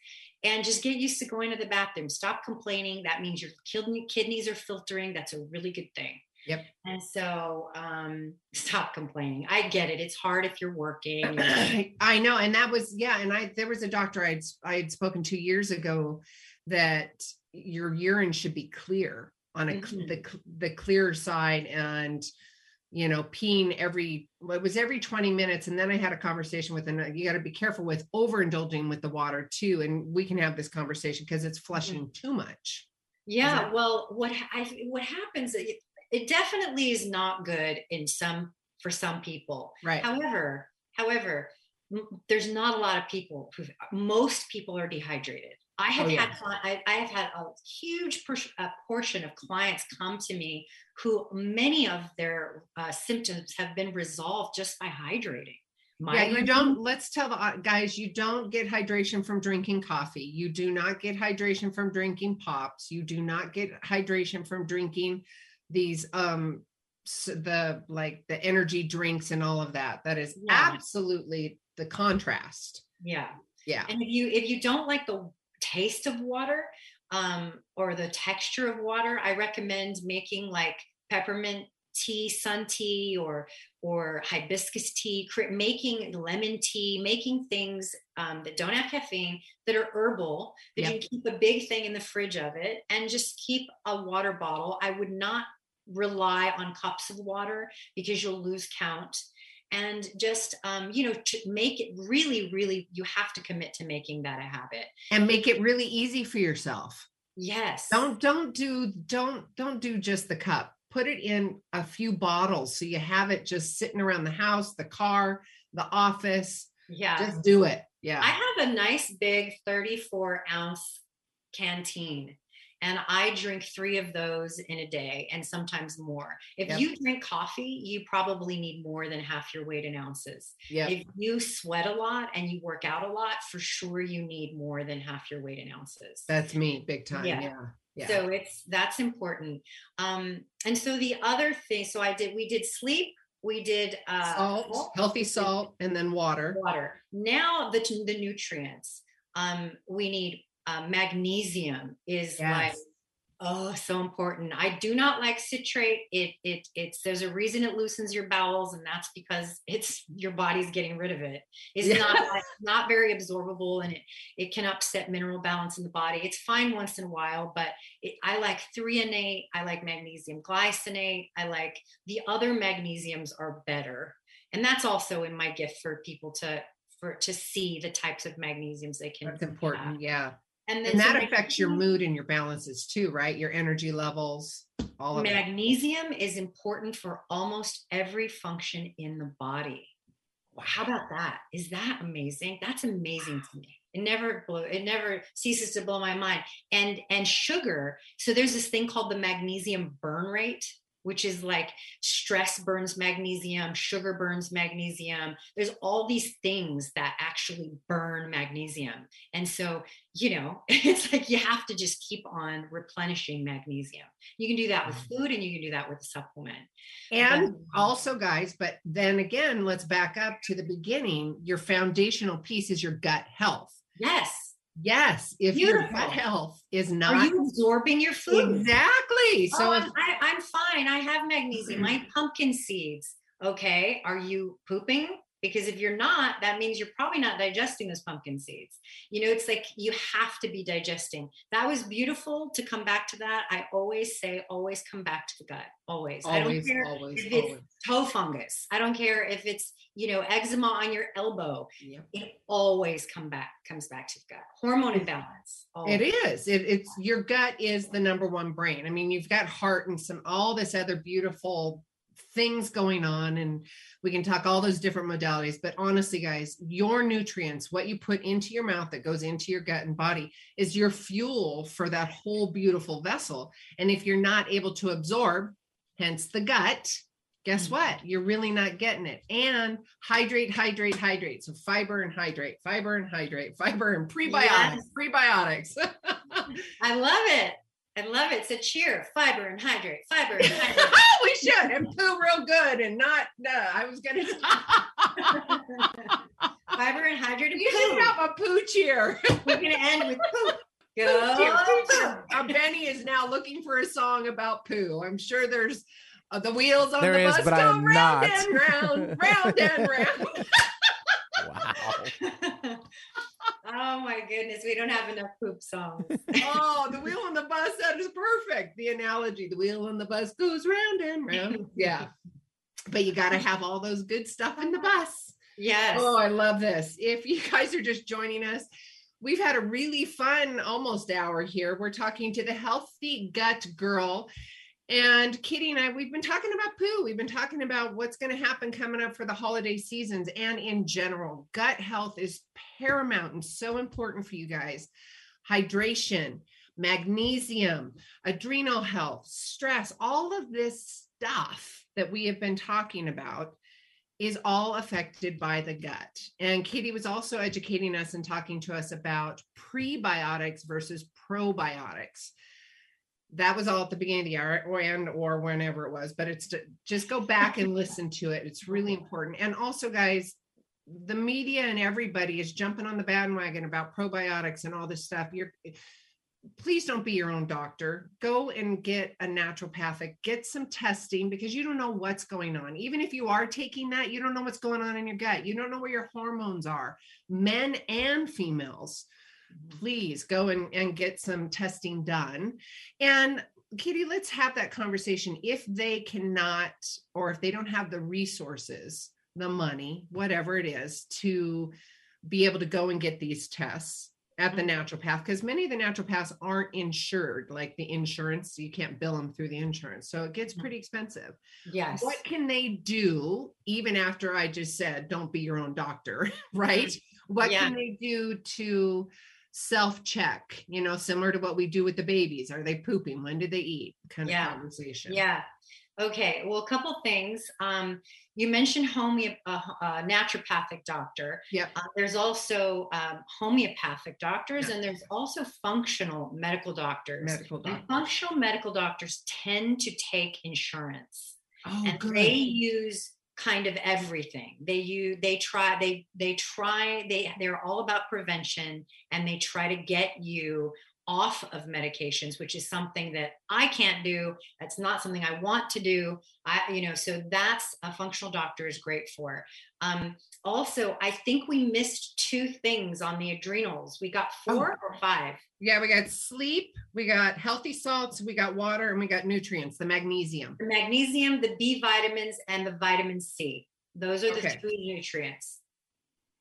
And just get used to going to the bathroom. Stop complaining. That means your kidneys are filtering. That's a really good thing. Yep. And so um, stop complaining. I get it. It's hard if you're working. I know. And that was, yeah. And I, there was a doctor I'd, I'd spoken to years ago that your urine should be clear on a, mm-hmm. the, the clear side, and, you know, peeing every, it was every twenty minutes. And then I had a conversation with, and you got to be careful with overindulging with the water too. And we can have this conversation because it's flushing mm-hmm. too much. Yeah. That- well, what I, what happens it, It definitely is not good in some, for some people. Right. However, however, m- there's not a lot of people who, most people are dehydrated. I have oh, yeah. had, I, I have had a huge per- a portion of clients come to me who many of their uh, symptoms have been resolved just by hydrating. My yeah, you don't, let's tell the guys, you don't get hydration from drinking coffee. You do not get hydration from drinking pops. You do not get hydration from drinking these um the like the energy drinks and all of that. That is yeah. absolutely the contrast. Yeah. Yeah. And if you if you don't like the taste of water um or the texture of water, I recommend making like peppermint tea, sun tea, or or hibiscus tea, making lemon tea, making things um, that don't have caffeine, that are herbal, that yep. you keep a big thing in the fridge of it, and just keep a water bottle. I would not rely on cups of water because you'll lose count. And just, um, you know, to make it really, really, you have to commit to making that a habit. And make it really easy for yourself. Yes. Don't, don't do, don't, don't do just the cup. Put it in a few bottles. So you have it just sitting around the house, the car, the office. Yeah. Just do it. Yeah. I have a nice big thirty-four ounce canteen, and I drink three of those in a day, and sometimes more. If yep. you drink coffee, you probably need more than half your weight in ounces. Yep. If you sweat a lot and you work out a lot, for sure you need more than half your weight in ounces. That's me, big time. Yeah. yeah. Yeah. So it's, that's important. Um, and so the other thing, so I did, we did sleep, we did, uh, salt, healthy salt, and then water, water. Now the, the nutrients, um, we need, uh, magnesium is yes. like, oh, so important. I do not like citrate. It, it, it's, there's a reason it loosens your bowels, and that's because it's, your body's getting rid of it. It's yeah. not, like, not very absorbable, and it, it can upset mineral balance in the body. It's fine once in a while, but it, I like threonate. I like magnesium glycinate. I like the other magnesiums are better. And that's also in my gift for people to, for, to see the types of magnesiums they can. That's important. Have. Yeah. And, then, and that so affects your mood and your balances too, right? Your energy levels, all of magnesium it. Is important for almost every function in the body. Wow. How about that? Is that amazing? That's amazing wow. to me. It never blew, it never ceases to blow my mind. And, and sugar. So there's this thing called the magnesium burn rate, which is like stress burns magnesium, sugar burns magnesium. There's all these things that actually burn magnesium. And so, you know, it's like you have to just keep on replenishing magnesium. You can do that with food, and you can do that with a supplement. And but, also guys, but then again, let's back up to the beginning. Your foundational piece is your gut health. Yes. Yes. If Beautiful. Your gut health is not. Are you absorbing your food? Exactly. So oh, if- I, I'm fine. I have magnesium. I eat pumpkin seeds. Okay. Are you pooping? Because if you're not, that means you're probably not digesting those pumpkin seeds. You know, it's like you have to be digesting. That was beautiful to come back to that. I always say, always come back to the gut. Always. always I don't care always, if it's always. toe fungus. I don't care if it's, you know, eczema on your elbow. Yep. It always come back, comes back to the gut. Hormone imbalance. Always. It is. It, it's your gut is the number one brain. I mean, you've got heart and some all this other beautiful things going on, and we can talk all those different modalities, but honestly, guys, your nutrients, what you put into your mouth that goes into your gut and body is your fuel for that whole beautiful vessel. And if you're not able to absorb, hence the gut, guess what? You're really not getting it. And hydrate, hydrate, hydrate. So fiber and hydrate, fiber and hydrate, fiber and prebiotics, yes. prebiotics. I love it. I love it. So cheer, fiber and hydrate, fiber and hydrate. We should. And poo real good and not, no, uh, I was going to. Fiber and hydrate and you poo. You should have a poo cheer. We're going to end with poo. Go. Poo cheer, poo cheer. Uh, Benny is now looking for a song about poo. I'm sure there's uh, the wheels on there the is, bus but go I am round not. and round, round and round. Wow. Oh my goodness, we don't have enough poop songs. Oh, the wheel on the bus, that is perfect. The analogy, the wheel on the bus goes round and round. Yeah. But you got to have all those good stuff in the bus. Yes. Oh, I love this. If you guys are just joining us, we've had a really fun almost hour here. We're talking to the Healthy Gut Girl. And Kitty and I, we've been talking about poo. We've been talking about what's going to happen coming up for the holiday seasons and in general. Gut health is paramount and so important for you guys. Hydration, magnesium, adrenal health, stress, all of this stuff that we have been talking about is all affected by the gut. And Kitty was also educating us and talking to us about prebiotics versus probiotics. That was all at the beginning of the hour or, and, or whenever it was, but it's to, just go back and listen to it. It's really important. And also guys, the media and everybody is jumping on the bandwagon about probiotics and all this stuff. You're please don't be your own doctor. Go and get a naturopathic, get some testing because you don't know what's going on. Even if you are taking that, you don't know what's going on in your gut. You don't know where your hormones are, men and females. Please go and, and get some testing done. And Kitty, let's have that conversation. If they cannot, or if they don't have the resources, the money, whatever it is, to be able to go and get these tests at the naturopath, because many of the naturopaths aren't insured, like the insurance, so you can't bill them through the insurance. So it gets pretty expensive. Yes. What can they do, even after I just said, don't be your own doctor, right? What yeah. can they do to self-check, you know, similar to what we do with the babies? Are they pooping? When do they eat? Kind yeah. of conversation. Yeah. Okay. Well, a couple things. Um, you mentioned homeop- uh, uh, naturopathic doctor. Yeah. Uh, there's also um, homeopathic doctors, yeah. and there's also functional medical doctors. Medical doctors. And functional medical doctors tend to take insurance. Oh, and good. They use kind of everything. They you they try they they try they they're all about prevention, and they try to get you off of medications, which is something that I can't do. That's not something I want to do. I you know so that's a functional doctor is great for. Um, also, I think we missed two things on the adrenals. We got four oh. or five. Yeah, we got sleep, we got healthy salts, we got water, and we got nutrients, the magnesium. The magnesium, the B vitamins, and the vitamin C. Those are the okay. three nutrients.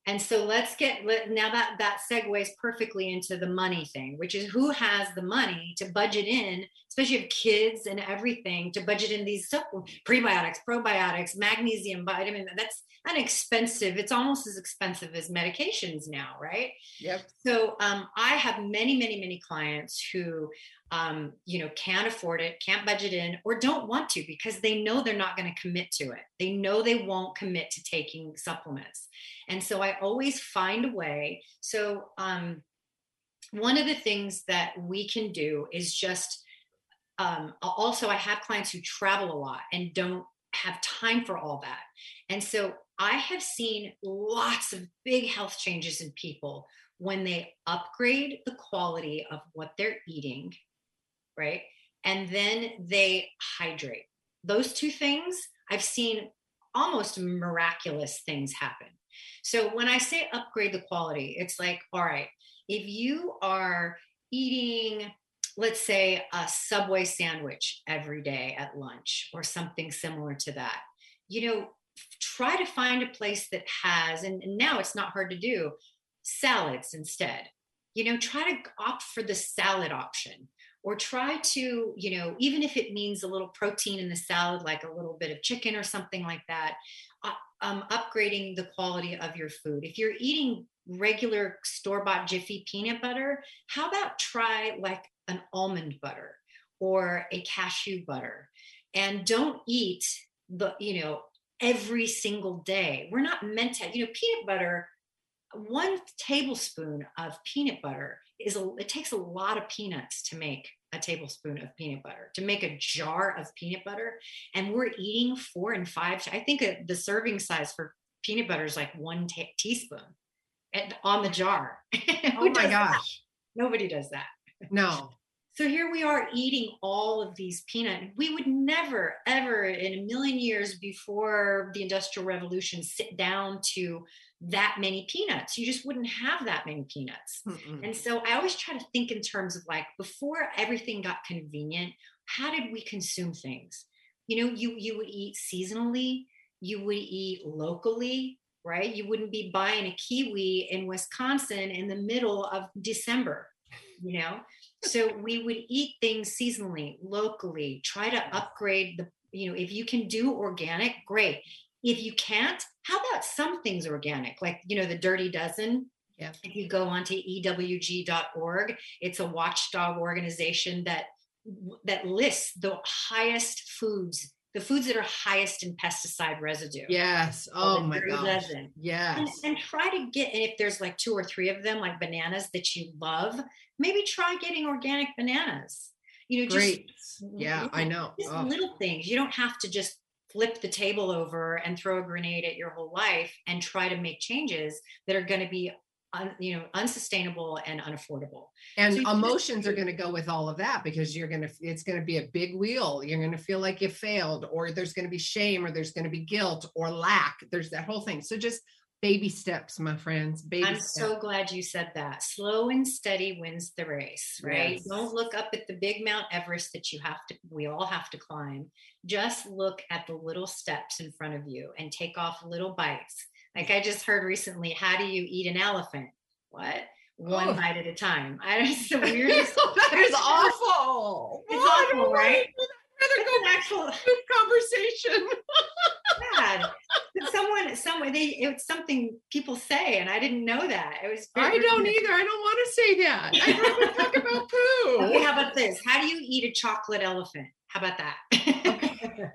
And so let's get, let, now that that segues perfectly into the money thing, which is who has the money to budget in, especially if kids and everything, to budget in these stuff, prebiotics, probiotics, magnesium, vitamin, that's inexpensive. It's almost as expensive as medications now, right? Yep. So um, I have many, many, many clients who, um, you know, can't afford it, can't budget in, or don't want to because they know they're not going to commit to it. They know they won't commit to taking supplements. And so I always find a way. So um, one of the things that we can do is just, um, also I have clients who travel a lot and don't have time for all that. And so I have seen lots of big health changes in people when they upgrade the quality of what they're eating, right? And then they hydrate. Those two things I've seen almost miraculous things happen. So when I say upgrade the quality, it's like, all right, if you are eating, let's say, a Subway sandwich every day at lunch or something similar to that, you know, try to find a place that has, and now it's not hard to do, salads instead. You know, try to opt for the salad option, or try to, you know, even if it means a little protein in the salad, like a little bit of chicken or something like that, uh, um, upgrading the quality of your food. If you're eating regular store-bought Jiffy peanut butter, how about try like an almond butter or a cashew butter, and don't eat the, you know, every single day. We're not meant to, you know, peanut butter, one tablespoon of peanut butter is, a, it takes a lot of peanuts to make a tablespoon of peanut butter, to make a jar of peanut butter. And we're eating four and five. I think a, the serving size for peanut butter is like one t- teaspoon at, on the jar. Oh my gosh. That? Nobody does that. No. So here we are eating all of these peanuts. We would never, ever in a million years before the Industrial Revolution sit down to that many peanuts. You just wouldn't have that many peanuts. Mm-mm. And so I always try to think in terms of like, before everything got convenient, how did we consume things? You know, you, you would eat seasonally, you would eat locally, right? You wouldn't be buying a kiwi in Wisconsin in the middle of December, you know? So we would eat things seasonally, locally, try to upgrade the, you know, if you can do organic, great. If you can't, how about some things organic, like, you know, the Dirty Dozen. Yeah. If you go onto E W G dot org, it's a watchdog organization that, that lists the highest foods, the foods that are highest in pesticide residue. Yes. Oh my gosh. Yes. And, and try to get, and if there's like two or three of them, like bananas that you love, maybe try getting organic bananas. You know, Great. just yeah, you know, I know. Just oh. little things. You don't have to just flip the table over and throw a grenade at your whole life and try to make changes that are going to be, un, you know, unsustainable and unaffordable. And so emotions just, are going to go with all of that, because you're going to, it's going to be a big wheel. You're going to feel like you failed, or there's going to be shame, or there's going to be guilt or lack. There's that whole thing. So just baby steps, my friends. Baby I'm steps. So glad you said that. Slow and steady wins the race, right? Yes. Don't look up at the big Mount Everest that you have to, we all have to climb. Just look at the little steps in front of you and take off little bites. Like I just heard recently, how do you eat an elephant? What? One oh. bite at a time. I It's the weirdest. That is awful. It's what? awful, right? Rather go back to conversation. God. Someone, someone, they, it was something people say, and I didn't know that. It was. Very I don't ridiculous. Either. I don't want to say that. I'd rather talk about poo. Okay, how about this? How do you eat a chocolate elephant? How about that? Okay.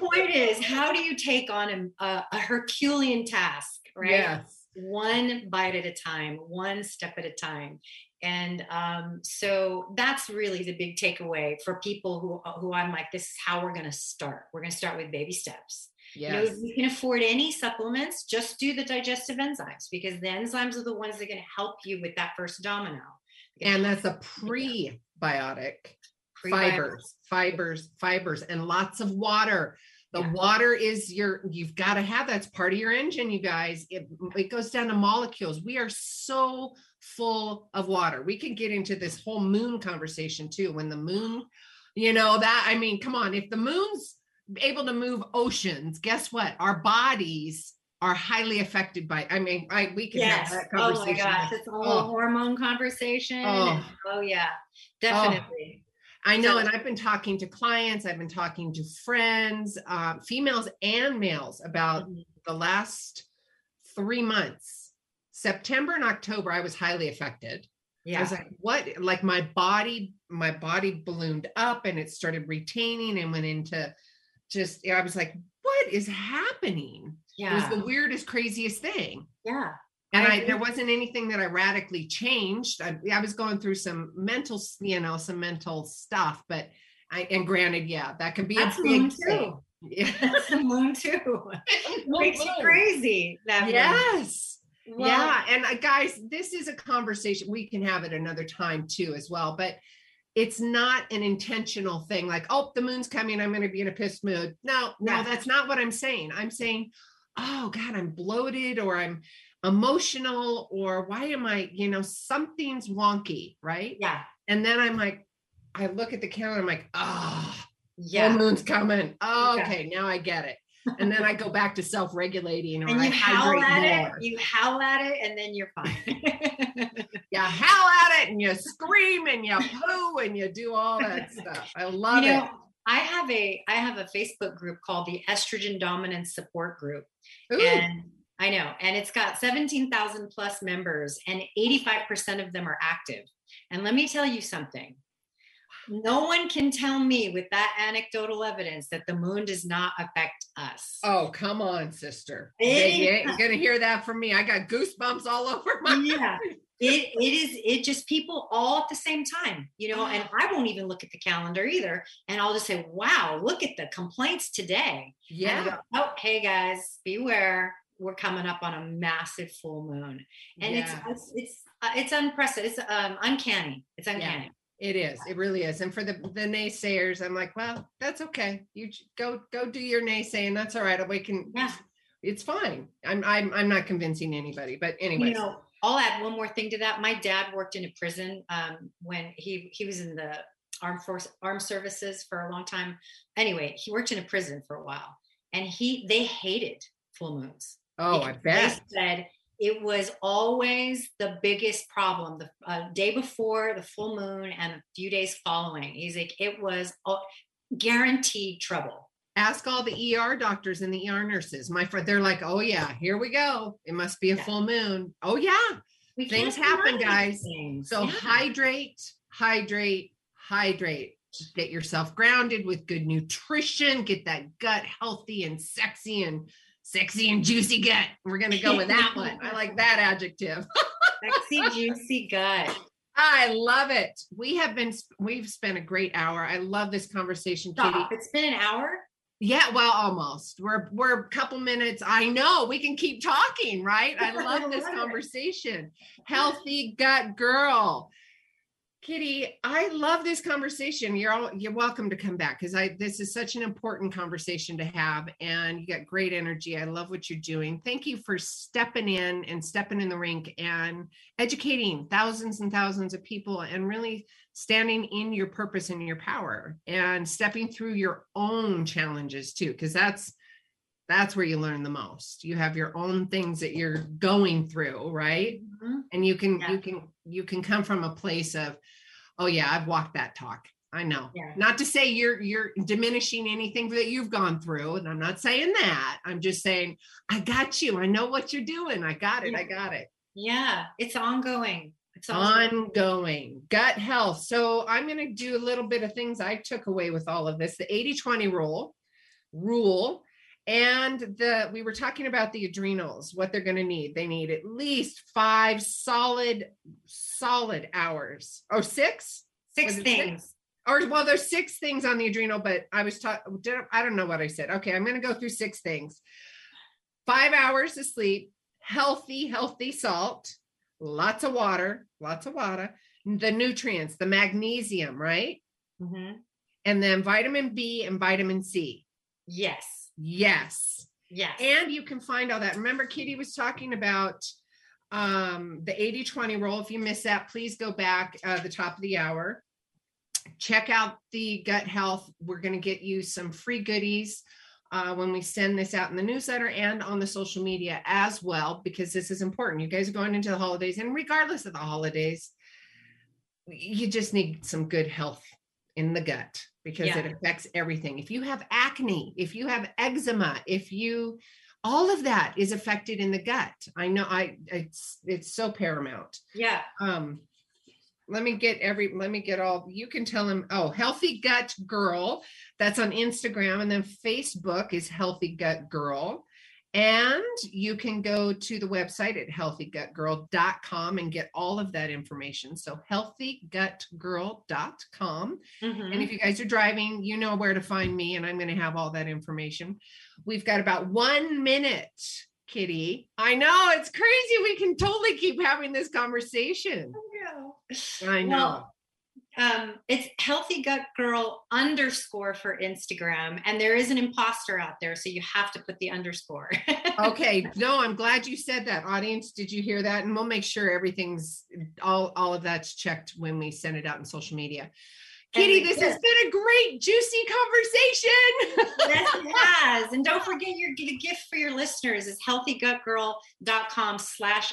Point is, how do you take on a, a, a Herculean task, right? Yes. One bite at a time, one step at a time. And um, so that's really the big takeaway for people who, who I'm like, this is how we're going to start. We're going to start with baby steps. Yes. You know, if you can afford any supplements, just do the digestive enzymes, because the enzymes are the ones that are going to help you with that first domino. And that's a prebiotic, prebiotic. fibers, fibers, fibers, and lots of water. The yeah. water is your, you've got to have, that's part of your engine, you guys. It, it goes down to molecules. We are so full of water. We could get into this whole moon conversation too. When the moon, you know, that, I mean, come on, if the moon's able to move oceans, guess what? Our bodies are highly affected by, I mean, I, we can yes. have that conversation. Oh my gosh, it's a whole oh. hormone conversation. Oh, oh yeah, definitely. Oh. I know. And I've been talking to clients, I've been talking to friends, uh, females and males about mm-hmm. the last three months, September and October, I was highly affected. Yeah. I was like, what? Like my body, my body ballooned up and it started retaining and went into just, I was like, what is happening? Yeah. It was the weirdest, craziest thing. Yeah. And I, there wasn't anything that I radically changed. I, I was going through some mental, you know, some mental stuff, but I, and granted, yeah, that can be That's a big thing. Yeah. That's the moon too. It makes you crazy. That yes. Well, yeah. And uh, guys, this is a conversation we can have at another time too, as well, but it's not an intentional thing like, oh, the moon's coming, I'm going to be in a pissed mood. No, no, that's not what I'm saying. I'm saying, oh God, I'm bloated, or I'm emotional, or why am I, you know, something's wonky, right? Yeah. And then I'm like, I look at the calendar, I'm like, oh, yeah, the moon's coming. Oh, okay, yeah. Now I get it. And then I go back to self-regulating, or and you I howl at more. it, you howl at it, and then you're fine. You howl at it and you scream and you poo and you do all that stuff. I love you know, it. I have a, I have a Facebook group called the Estrogen Dominance Support Group. Ooh. And I know, and it's got seventeen thousand plus members, and eighty-five percent of them are active. And let me tell you something. No one can tell me with that anecdotal evidence that the moon does not affect us. Oh, come on, sister. It You're going to hear that from me. I got goosebumps all over my yeah. It it is it just people all at the same time, you know, and I won't even look at the calendar either. And I'll just say, wow, look at the complaints today. Yeah. And I go, oh, hey guys, beware. We're coming up on a massive full moon. And yeah. it's, it's, it's, uh, it's unprecedented. It's um, uncanny. It's uncanny. Yeah. It is. It really is. And for the, the naysayers, I'm like, well, that's okay. You go, go do your naysaying. That's all right. We can, yeah. It's fine. I'm, I'm, I'm not convincing anybody, but anyway, you know, I'll add one more thing to that. My dad worked in a prison um, when he, he was in the armed force, armed services for a long time. Anyway, he worked in a prison for a while, and he, they hated full moons. Oh, I bet. They said it was always the biggest problem, the uh, day before the full moon and a few days following. He's like, it was all, guaranteed trouble. Ask all the E R doctors and the E R nurses. My friend, they're like, oh yeah, here we go. It must be a yeah. full moon. Oh yeah. We things happen, guys. Things. So yeah. hydrate, hydrate, hydrate. Get yourself grounded with good nutrition. Get that gut healthy and sexy and Sexy and juicy gut. We're going to go with that one. I like that adjective. Sexy, juicy gut. I love it. We have been, we've spent a great hour. I love this conversation, Stop. Kitty. It's been an hour? Yeah, well, almost. We're, we're a couple minutes. I know we can keep talking, right? I love this conversation. Healthy Gut Girl. Kitty, I love this conversation. You're all, you're welcome to come back, because I this is such an important conversation to have, and you got great energy. I love what you're doing. Thank you for stepping in and stepping in the rink and educating thousands and thousands of people, and really standing in your purpose and your power, and stepping through your own challenges too, because that's that's where you learn the most. You have your own things that you're going through, right? Mm-hmm. And you can, yeah. you can, you can come from a place of, oh yeah, I've walked that talk. I know. Yeah. Not to say you're, you're diminishing anything that you've gone through. And I'm not saying that. I'm just saying, I got you. I know what you're doing. I got it. Yeah. I got it. Yeah. It's ongoing. It's ongoing. ongoing gut health. So I'm going to do a little bit of things I took away with all of this, the eighty twenty rule rule. And the, we were talking about the adrenals, what they're going to need. They need at least five solid, solid hours or six, six things six? or well, there's six things on the adrenal, but I was talking, I don't know what I said. Okay. I'm going to go through six things, five hours of sleep, healthy, healthy salt, lots of water, lots of water, the nutrients, the magnesium, right? Mm-hmm. And then vitamin B and vitamin C. Yes. Yes. Yes. And you can find all that. Remember, Kitty was talking about um, the eighty twenty rule. If you miss that, please go back at uh, the top of the hour. Check out the gut health. We're going to get you some free goodies uh, when we send this out in the newsletter and on the social media as well, because this is important. You guys are going into the holidays, and regardless of the holidays, you just need some good health in the gut, because yeah. it affects everything. If you have acne, if you have eczema, if you, all of that is affected in the gut. I know I, it's, it's so paramount. Yeah. Um, let me get every, let me get all, you can tell them, oh, Healthy Gut Girl. That's on Instagram. And then Facebook is Healthy Gut Girl. And you can go to the website at healthy gut girl dot com and get all of that information. So healthy gut girl dot com. Mm-hmm. And if you guys are driving, you know where to find me, and I'm going to have all that information. We've got about one minute, Kitty. I know, it's crazy. We can totally keep having this conversation. I know. I know. Well, Um, it's Healthy Gut Girl underscore for Instagram. And there is an imposter out there, so you have to put the underscore. Okay. No, I'm glad you said that. Audience, did you hear that? And we'll make sure everything's, all, all of that's checked when we send it out in social media. Kitty, this has been a great, juicy conversation. Yes, it has. And don't forget your the gift for your listeners is healthygutgirl.com slash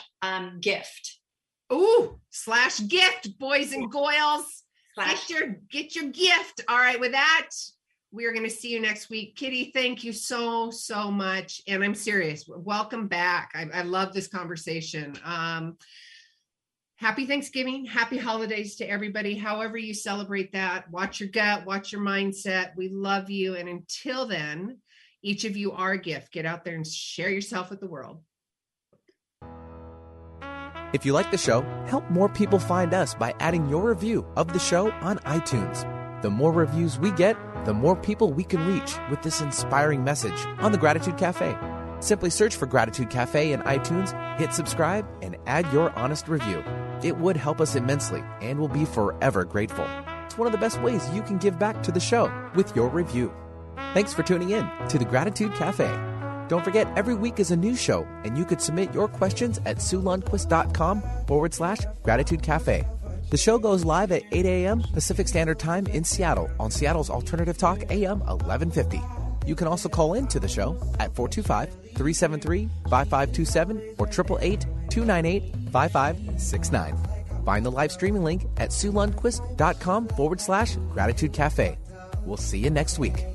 gift. Ooh, slash gift, boys and girls. Slash. Get your, get your gift. All right, with that, we are going to see you next week. Kitty, thank you so, so much. And I'm serious. Welcome back. I, I love this conversation. Um, happy Thanksgiving. Happy holidays to everybody. However you celebrate that, watch your gut, watch your mindset. We love you. And until then, each of you are a gift. Get out there and share yourself with the world. If you like the show, help more people find us by adding your review of the show on iTunes. The more reviews we get, the more people we can reach with this inspiring message on The Gratitude Cafe. Simply search for Gratitude Cafe in iTunes, hit subscribe, and add your honest review. It would help us immensely, and we'll be forever grateful. It's one of the best ways you can give back to the show with your review. Thanks for tuning in to The Gratitude Cafe. Don't forget, every week is a new show, and you could submit your questions at SueLundquist.com forward slash Gratitude Cafe. The show goes live at eight a.m. Pacific Standard Time in Seattle on Seattle's Alternative Talk A M eleven fifty. You can also call in to the show at four two five, three seven three, five five two seven or eight eight eight, two nine eight, five five six nine. Find the live streaming link at SueLundquist.com forward slash Gratitude Cafe. We'll see you next week.